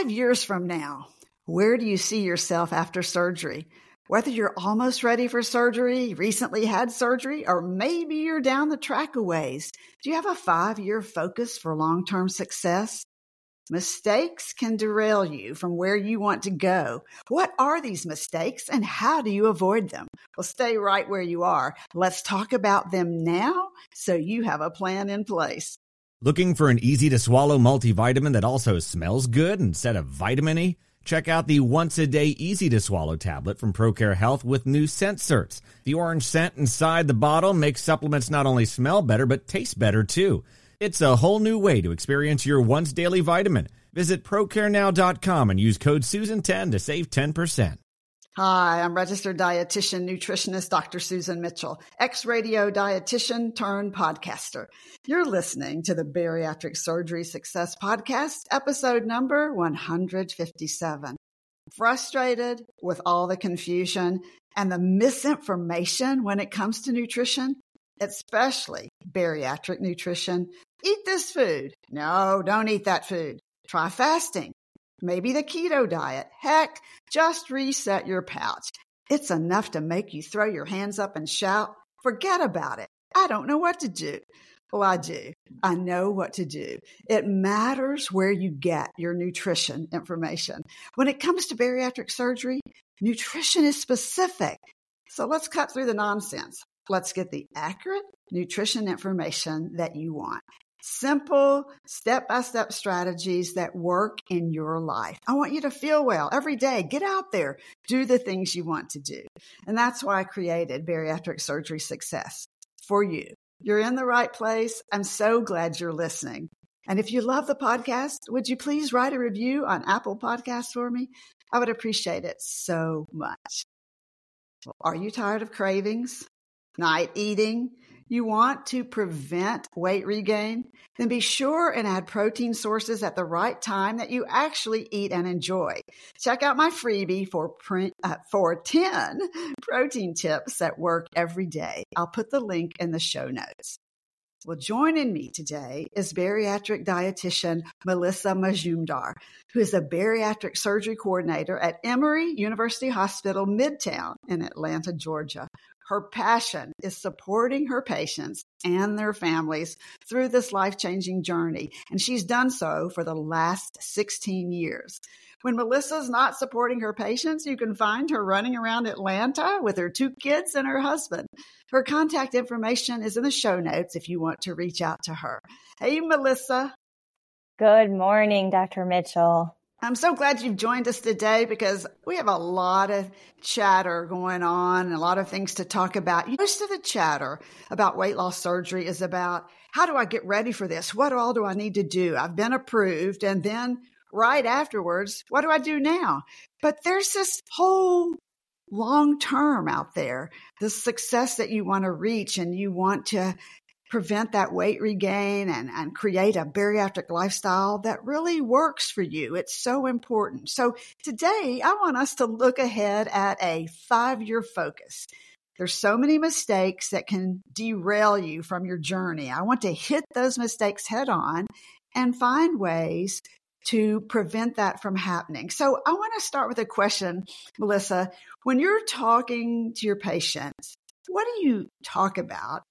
5 years from now, where do you see yourself after surgery? Whether you're almost ready for surgery, recently had surgery, or maybe you're down the track a ways, do you have a 5-year focus for long-term success? Mistakes can derail you from where you want to go. What are these mistakes and how do you avoid them? Well, stay right where you are. Let's talk about them now so you have a plan in place. Looking for an easy-to-swallow multivitamin that also smells good instead of vitamin-y? Check out the once-a-day easy-to-swallow tablet from ProCare Health with new scent certs. The orange scent inside the bottle makes supplements not only smell better, but taste better, too. It's a whole new way to experience your once-daily vitamin. Visit ProCareNow.com and use code SUSAN10 to save 10%. Hi, I'm registered dietitian, nutritionist, Dr. Susan Mitchell, ex-radio dietitian turned podcaster. You're listening to the Bariatric Surgery Success Podcast, episode number 157. Frustrated with all the confusion and the misinformation when it comes to nutrition, especially bariatric nutrition. Eat this food. No, don't eat that food. Try fasting. Maybe the keto diet. Heck, just reset your pouch. It's enough to make you throw your hands up and shout, forget about it. I don't know what to do. Well, I do. I know what to do. It matters where you get your nutrition information. When it comes to bariatric surgery, nutrition is specific. So let's cut through the nonsense. Let's get the accurate nutrition information that you want. Simple step-by-step strategies that work in your life. I want you to feel well every day. Get out there. Do the things you want to do. And that's why I created Bariatric Surgery Success for you. You're in the right place. I'm so glad you're listening. And if you love the podcast, would you please write a review on Apple Podcasts for me? I would appreciate it so much. Are you tired of cravings? Night eating? You want to prevent weight regain? Then be sure and add protein sources at the right time that you actually eat and enjoy. Check out my freebie for 10 protein tips that work every day. I'll put the link in the show notes. Well, joining me today is bariatric dietitian Melissa Majumdar, who is a bariatric surgery coordinator at Emory University Hospital Midtown in Atlanta, Georgia. Her passion is supporting her patients and their families through this life-changing journey, and she's done so for the last 16 years. When Melissa's not supporting her patients, you can find her running around Atlanta with her 2 kids and her husband. Her contact information is in the show notes if you want to reach out to her. Hey, Melissa. Good morning, Dr. Mitchell. I'm so glad you've joined us today because we have a lot of chatter going on and a lot of things to talk about. Most of the chatter about weight loss surgery is about, how do I get ready for this? What all do I need to do? I've been approved. And then right afterwards, what do I do now? But there's this whole long term out there, the success that you want to reach and you want to prevent that weight regain and create a bariatric lifestyle that really works for you. It's so important. So today, I want us to look ahead at a 5-year focus. There's so many mistakes that can derail you from your journey. I want to hit those mistakes head on and find ways to prevent that from happening. So I want to start with a question, Melissa. When you're talking to your patients, what do you talk about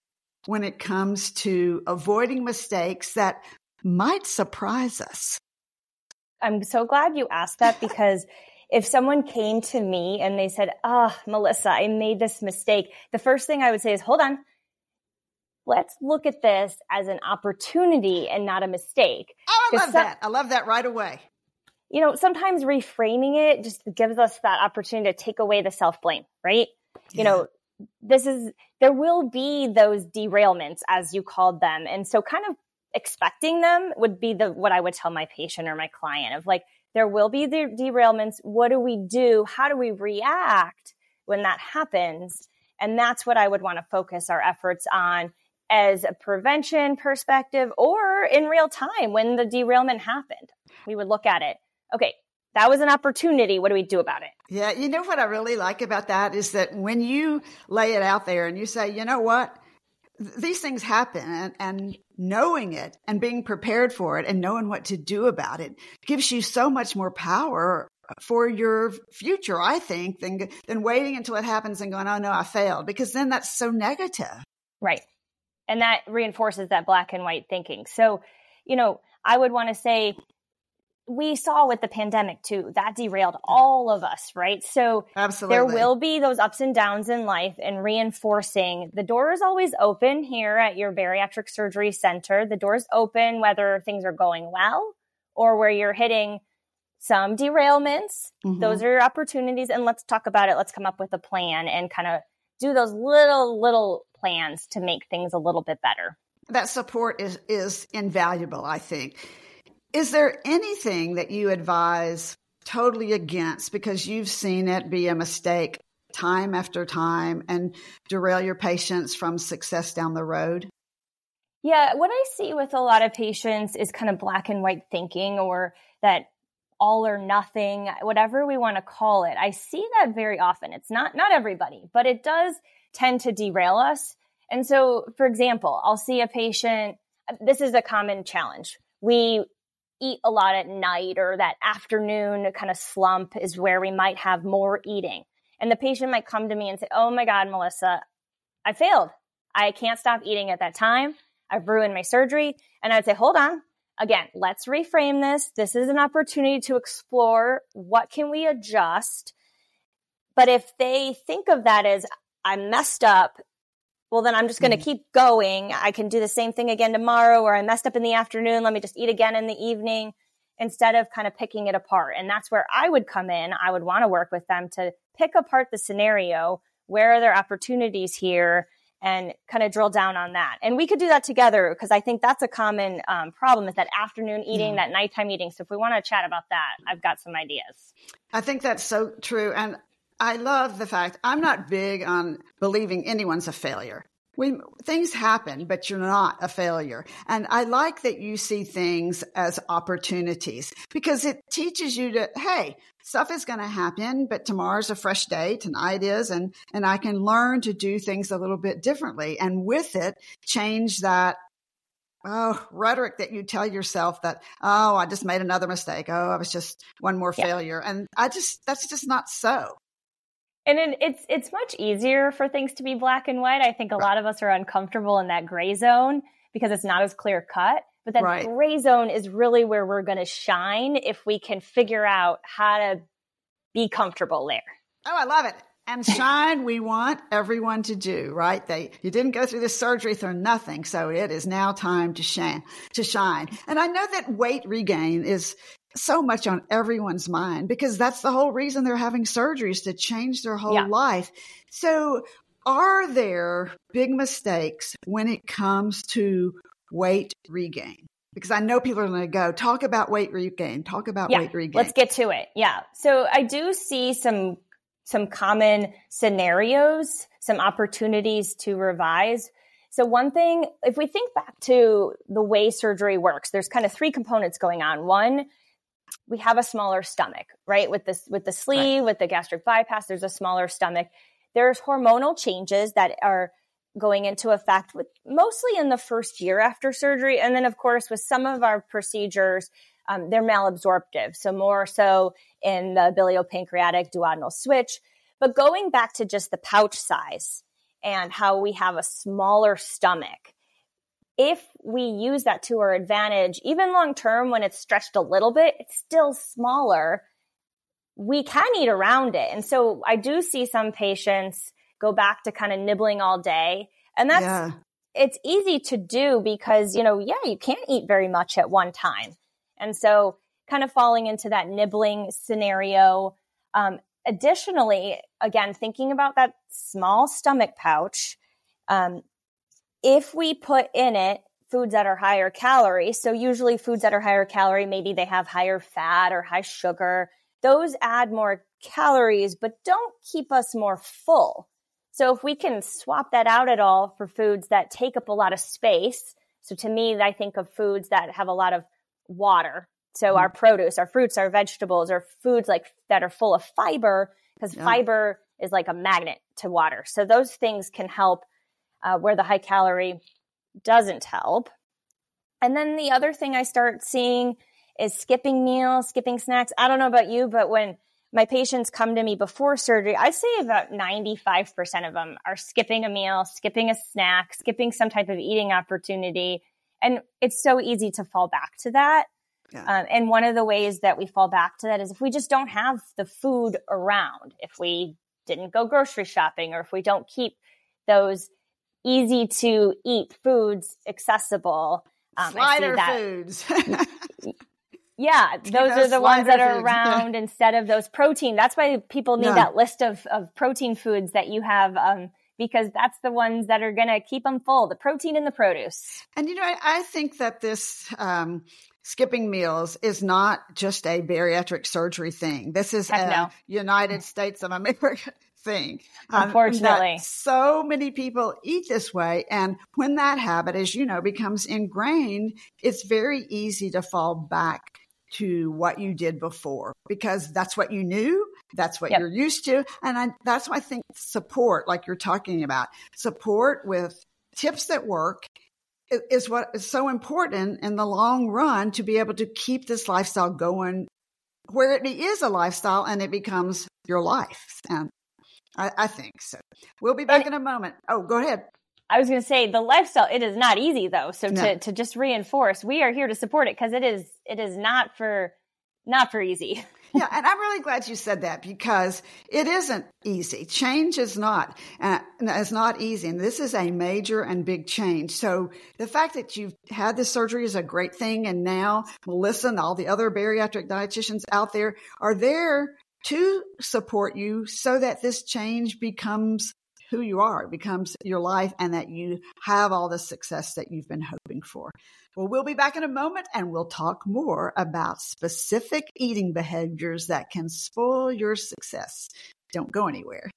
when it comes to avoiding mistakes that might surprise us? I'm so glad you asked that because if someone came to me and they said, Melissa, I made this mistake, the first thing I would say is, hold on, let's look at this as an opportunity and not a mistake. Oh, I love that. I love that right away. You know, sometimes reframing it just gives us that opportunity to take away the self-blame, right? Yeah. You know, there will be those derailments, as you called them. And so kind of expecting them would be what I would tell my patient or my client of like, there will be the derailments. What do we do? How do we react when that happens? And that's what I would want to focus our efforts on as a prevention perspective or in real time when the derailment happened. We would look at it. Okay. That was an opportunity. What do we do about it? Yeah. You know what I really like about that is that when you lay it out there and you say, you know what, these things happen, and knowing it and being prepared for it and knowing what to do about it gives you so much more power for your future, I think, than waiting until it happens and going, oh no, I failed, because then that's so negative. Right. And that reinforces that black and white thinking. So, you know, I would want to say we saw with the pandemic too, that derailed all of us, right? So absolutely, there will be those ups and downs in life, and reinforcing the door is always open here at your bariatric surgery center. The door is open, whether things are going well or where you're hitting some derailments. Mm-hmm. Those are your opportunities. And let's talk about it. Let's come up with a plan and kind of do those little plans to make things a little bit better. That support is invaluable, I think. Is there anything that you advise totally against, because you've seen it be a mistake time after time and derail your patients from success down the road? Yeah, what I see with a lot of patients is kind of black and white thinking, or that all or nothing, whatever we want to call it. I see that very often. It's not everybody, but it does tend to derail us. And so, for example, I'll see a patient, this is a common challenge. We eat a lot at night, or that afternoon kind of slump is where we might have more eating. And the patient might come to me and say, oh my God, Melissa, I failed. I can't stop eating at that time. I've ruined my surgery. And I'd say, hold on. Again, let's reframe this. This is an opportunity to explore what can we adjust. But if they think of that as I messed up, well, then I'm just going to keep going. I can do the same thing again tomorrow, or I messed up in the afternoon. Let me just eat again in the evening, instead of kind of picking it apart. And that's where I would come in. I would want to work with them to pick apart the scenario. Where are their opportunities here? And kind of drill down on that. And we could do that together, because I think that's a common problem, is that afternoon eating, that nighttime eating. So if we want to chat about that, I've got some ideas. I think that's so true. And I love the fact I'm not big on believing anyone's a failure. Things happen, but you're not a failure. And I like that you see things as opportunities, because it teaches you to, hey, stuff is going to happen, but tomorrow's a fresh day, tonight is, and I can learn to do things a little bit differently. And with it, change that rhetoric that you tell yourself that, oh, I just made another mistake. Oh, I was just one more failure. And that's just not so. And it's much easier for things to be black and white. I think a lot of us are uncomfortable in that gray zone because it's not as clear cut. But that gray zone is really where we're going to shine if we can figure out how to be comfortable there. Oh, I love it. And shine we want everyone to do, right? You didn't go through this surgery for nothing, so it is now time to shine. And I know that weight regain is so much on everyone's mind, because that's the whole reason they're having surgeries, to change their whole life. So are there big mistakes when it comes to weight regain? Because I know people are going to go, talk about weight regain, weight regain. Let's get to it. Yeah. So I do see some common scenarios, some opportunities to revise. So one thing, if we think back to the way surgery works, there's kind of three components going on. One, we have a smaller stomach, right? With the sleeve, with the gastric bypass, there's a smaller stomach. There's hormonal changes that are going into effect with mostly in the first year after surgery. And then, of course, with some of our procedures, they're malabsorptive. So more so in the biliopancreatic duodenal switch. But going back to just the pouch size and how we have a smaller stomach, if we use that to our advantage, even long-term, when it's stretched a little bit, it's still smaller. We can eat around it. And so I do see some patients go back to kind of nibbling all day. And that's, it's easy to do because, you can't eat very much at one time. And so kind of falling into that nibbling scenario. Additionally, again, thinking about that small stomach pouch, if we put in it foods that are higher calorie, so usually foods that are higher calorie, maybe they have higher fat or high sugar, those add more calories, but don't keep us more full. So if we can swap that out at all for foods that take up a lot of space, so to me, I think of foods that have a lot of water. So our produce, our fruits, our vegetables, our foods like that are full of fiber, because fiber is like a magnet to water. So those things can help where the high calorie doesn't help. And then the other thing I start seeing is skipping meals, skipping snacks. I don't know about you, but when my patients come to me before surgery, I'd say about 95% of them are skipping a meal, skipping a snack, skipping some type of eating opportunity. And it's so easy to fall back to that. Yeah. And one of the ways that we fall back to that is if we just don't have the food around, if we didn't go grocery shopping, or if we don't keep those easy to eat foods accessible. Slider foods. Yeah, those are the ones that are around instead of those protein. That's why people need that list of protein foods that you have, because that's the ones that are going to keep them full, the protein and the produce. And, you know, I think that this skipping meals is not just a bariatric surgery thing. This is United States of America thing. Unfortunately, so many people eat this way. And when that habit, as you know, becomes ingrained, it's very easy to fall back to what you did before, because that's what you knew, that's what you're used to. And that's why I think support, like you're talking about, support with tips that work is what is so important in the long run to be able to keep this lifestyle going, where it is a lifestyle and it becomes your life. And I think so. We'll be back in a moment. Oh, go ahead. I was going to say the lifestyle, it is not easy though. So to just reinforce, we are here to support it because it is not for easy. Yeah. And I'm really glad you said that because it isn't easy. Change is not. It's not easy. And this is a major and big change. So the fact that you've had this surgery is a great thing. And now Melissa and all the other bariatric dietitians out there are there to support you so that this change becomes who you are, it becomes your life, and that you have all the success that you've been hoping for. Well, we'll be back in a moment and we'll talk more about specific eating behaviors that can spoil your success. Don't go anywhere.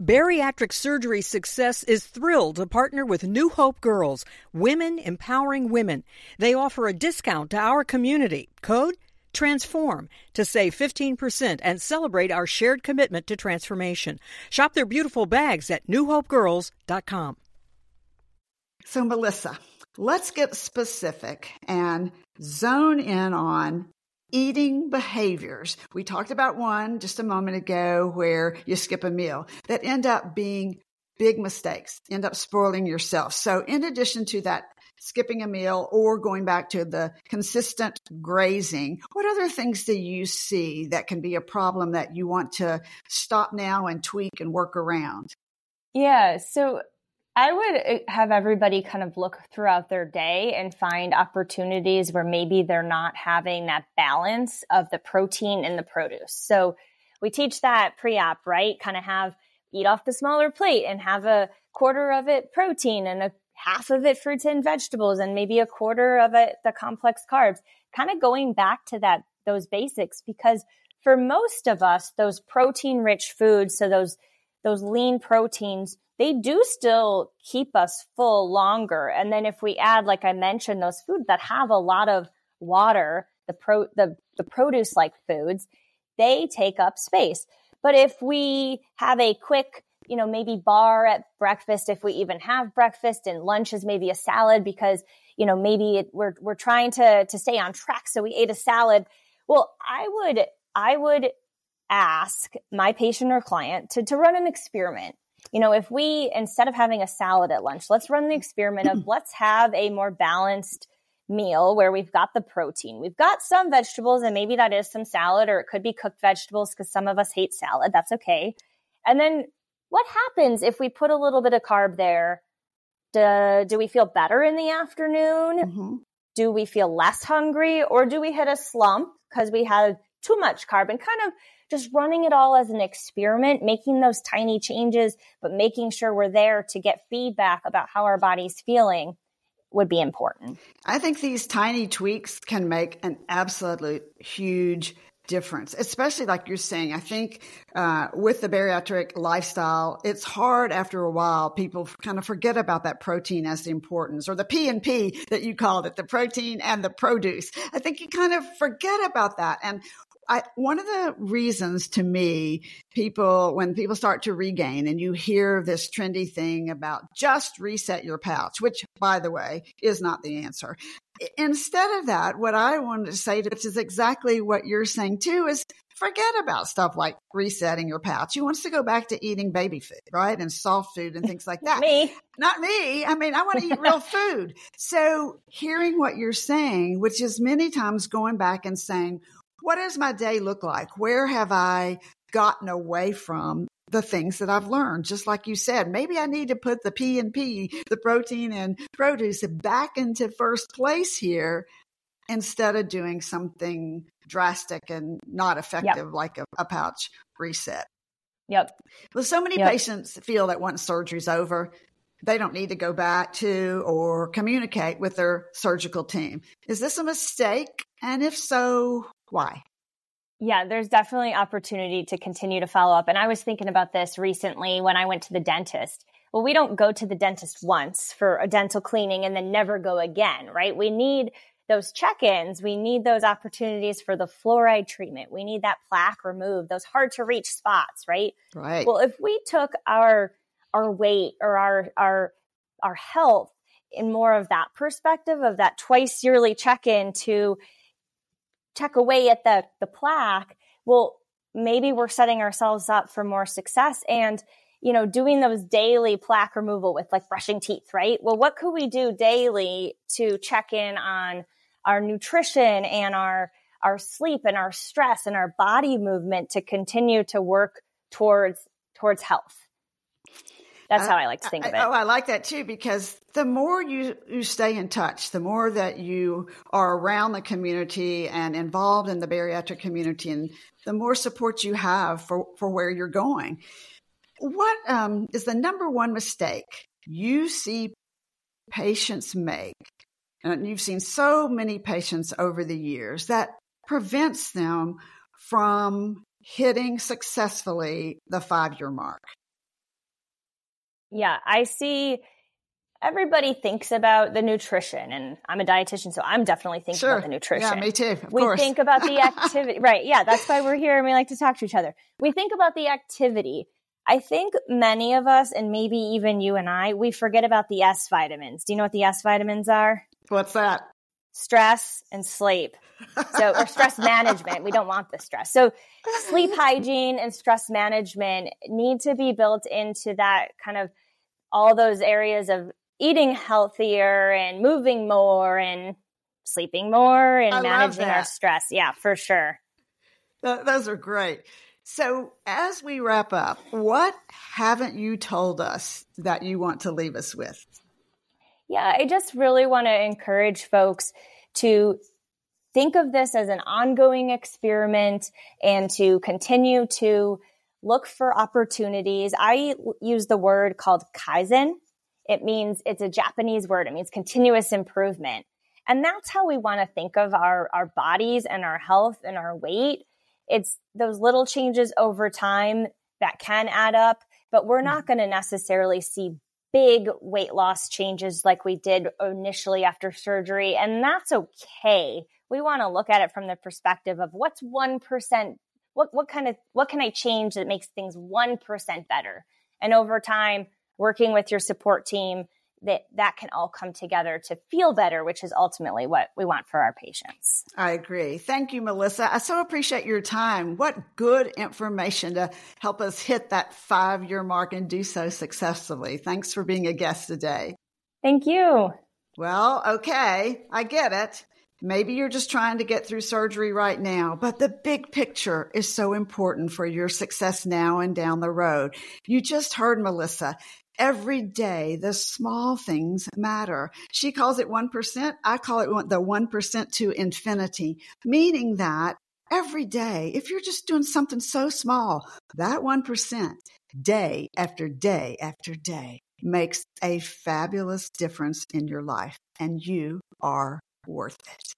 Bariatric Surgery Success is thrilled to partner with New Hope Girls, women empowering women. They offer a discount to our community. Code Transform to save 15% and celebrate our shared commitment to transformation. Shop their beautiful bags at newhopegirls.com. So, Melissa, let's get specific and zone in on eating behaviors. We talked about one just a moment ago where you skip a meal that end up being big mistakes, end up spoiling yourself. So in addition to that, skipping a meal or going back to the consistent grazing, what other things do you see that can be a problem that you want to stop now and tweak and work around? Yeah. So I would have everybody kind of look throughout their day and find opportunities where maybe they're not having that balance of the protein and the produce. So we teach that pre-op, right? Kind of eat off the smaller plate and have a quarter of it protein and a half of it fruits and vegetables, and maybe a quarter of it, the complex carbs, kind of going back to those basics, because for most of us, those protein rich foods, so those lean proteins, they do still keep us full longer. And then if we add, like I mentioned, those foods that have a lot of water, the produce like foods, they take up space. But if we have a quick, maybe bar at breakfast, if we even have breakfast, and lunch is maybe a salad because, maybe we're trying to stay on track. So we ate a salad. Well, I would ask my patient or client to run an experiment. If we, instead of having a salad at lunch, let's run the experiment of let's have a more balanced meal where we've got the protein, we've got some vegetables, and maybe that is some salad, or it could be cooked vegetables because some of us hate salad. That's okay. And then what happens if we put a little bit of carb there? Do we feel better in the afternoon? Mm-hmm. Do we feel less hungry, or do we hit a slump because we had too much carb? And kind of just running it all as an experiment, making those tiny changes, but making sure we're there to get feedback about how our body's feeling would be important. I think these tiny tweaks can make an absolute huge difference, especially like you're saying. I think with the bariatric lifestyle, it's hard after a while. People kind of forget about that protein as the importance, or the P&P that you called it, the protein and the produce. I think you kind of forget about that. And One of the reasons to me, when people start to regain and you hear this trendy thing about just reset your pouch, which by the way, is not the answer. Instead of that, what I wanted to say, which is exactly what you're saying too, is forget about stuff like resetting your pouch. You want us to go back to eating baby food, right? And soft food and things like that. Not me. I mean, I want to eat real food. So hearing what you're saying, which is many times going back and saying, what does my day look like? Where have I gotten away from the things that I've learned? Just like you said, maybe I need to put the P&P, the protein and produce, back into first place here instead of doing something drastic and not effective like a pouch reset. Well, so many patients feel that once surgery's over, they don't need to go back to or communicate with their surgical team. Is this a mistake? And if so, why? Yeah, there's definitely opportunity to continue to follow up. And I was thinking about this recently when I went to the dentist. Well, we don't go to the dentist once for a dental cleaning and then never go again, right? We need those check-ins. We need those opportunities for the fluoride treatment. We need that plaque removed, those hard to reach spots, right? Right. Well, if we took our weight or our health in more of that perspective of that twice yearly check-in to check away at the plaque, well, maybe we're setting ourselves up for more success. And, you know, doing those daily plaque removal with like brushing teeth, right? Well, what could we do daily to check in on our nutrition and our sleep and our stress and our body movement to continue to work towards health? That's how I like to think of it. I like that too, because the more you stay in touch, the more that you are around the community and involved in the bariatric community, and the more support you have for where you're going. What is the number one mistake you see patients make? And you've seen so many patients over the years that prevents them from hitting successfully the 5-year mark. Yeah, I see everybody thinks about the nutrition, and I'm a dietitian, so I'm definitely thinking about the nutrition. Yeah, me too. Of course. Think about the activity. Right. Yeah, that's why we're here and we like to talk to each other. We think about the activity. I think many of us, and maybe even you and I, we forget about the S vitamins. Do you know what the S vitamins are? What's that? Stress and sleep. So, or stress management. We don't want the stress. So sleep hygiene and stress management need to be built into that kind of all those areas of eating healthier and moving more and sleeping more and managing our stress. Yeah, for sure. Those are great. So as we wrap up, what haven't you told us that you want to leave us with? Yeah, I just really want to encourage folks to think of this as an ongoing experiment and to continue to look for opportunities. I use the word called kaizen. It means, it's a Japanese word. It means continuous improvement. And that's how we want to think of our bodies and our health and our weight. It's those little changes over time that can add up, but we're not going to necessarily see big weight loss changes like we did initially after surgery. And that's okay. We want to look at it from the perspective of what's 1%, what can I change that makes things 1% better? And over time, working with your support team, that can all come together to feel better, which is ultimately what we want for our patients. I agree. Thank you, Melissa. I so appreciate your time. What good information to help us hit that 5-year mark and do so successfully. Thanks for being a guest today. Thank you. Well, okay, I get it. Maybe you're just trying to get through surgery right now, but the big picture is so important for your success now and down the road. You just heard Melissa. Every day, the small things matter. She calls it 1%. I call it the 1% to infinity, meaning that every day, if you're just doing something so small, that 1% day after day after day makes a fabulous difference in your life, and you are worth it.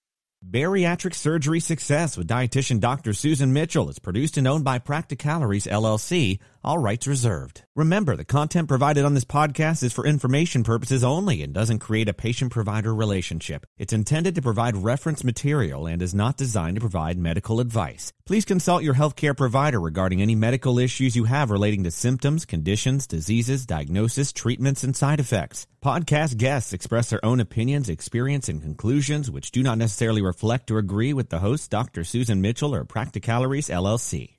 Bariatric Surgery Success with dietitian Dr. Susan Mitchell is produced and owned by Practicalories LLC. All rights reserved. Remember, the content provided on this podcast is for information purposes only and doesn't create a patient-provider relationship. It's intended to provide reference material and is not designed to provide medical advice. Please consult your healthcare provider regarding any medical issues you have relating to symptoms, conditions, diseases, diagnosis, treatments, and side effects. Podcast guests express their own opinions, experience, and conclusions, which do not necessarily reflect or agree with the host, Dr. Susan Mitchell, or Practicalories, LLC.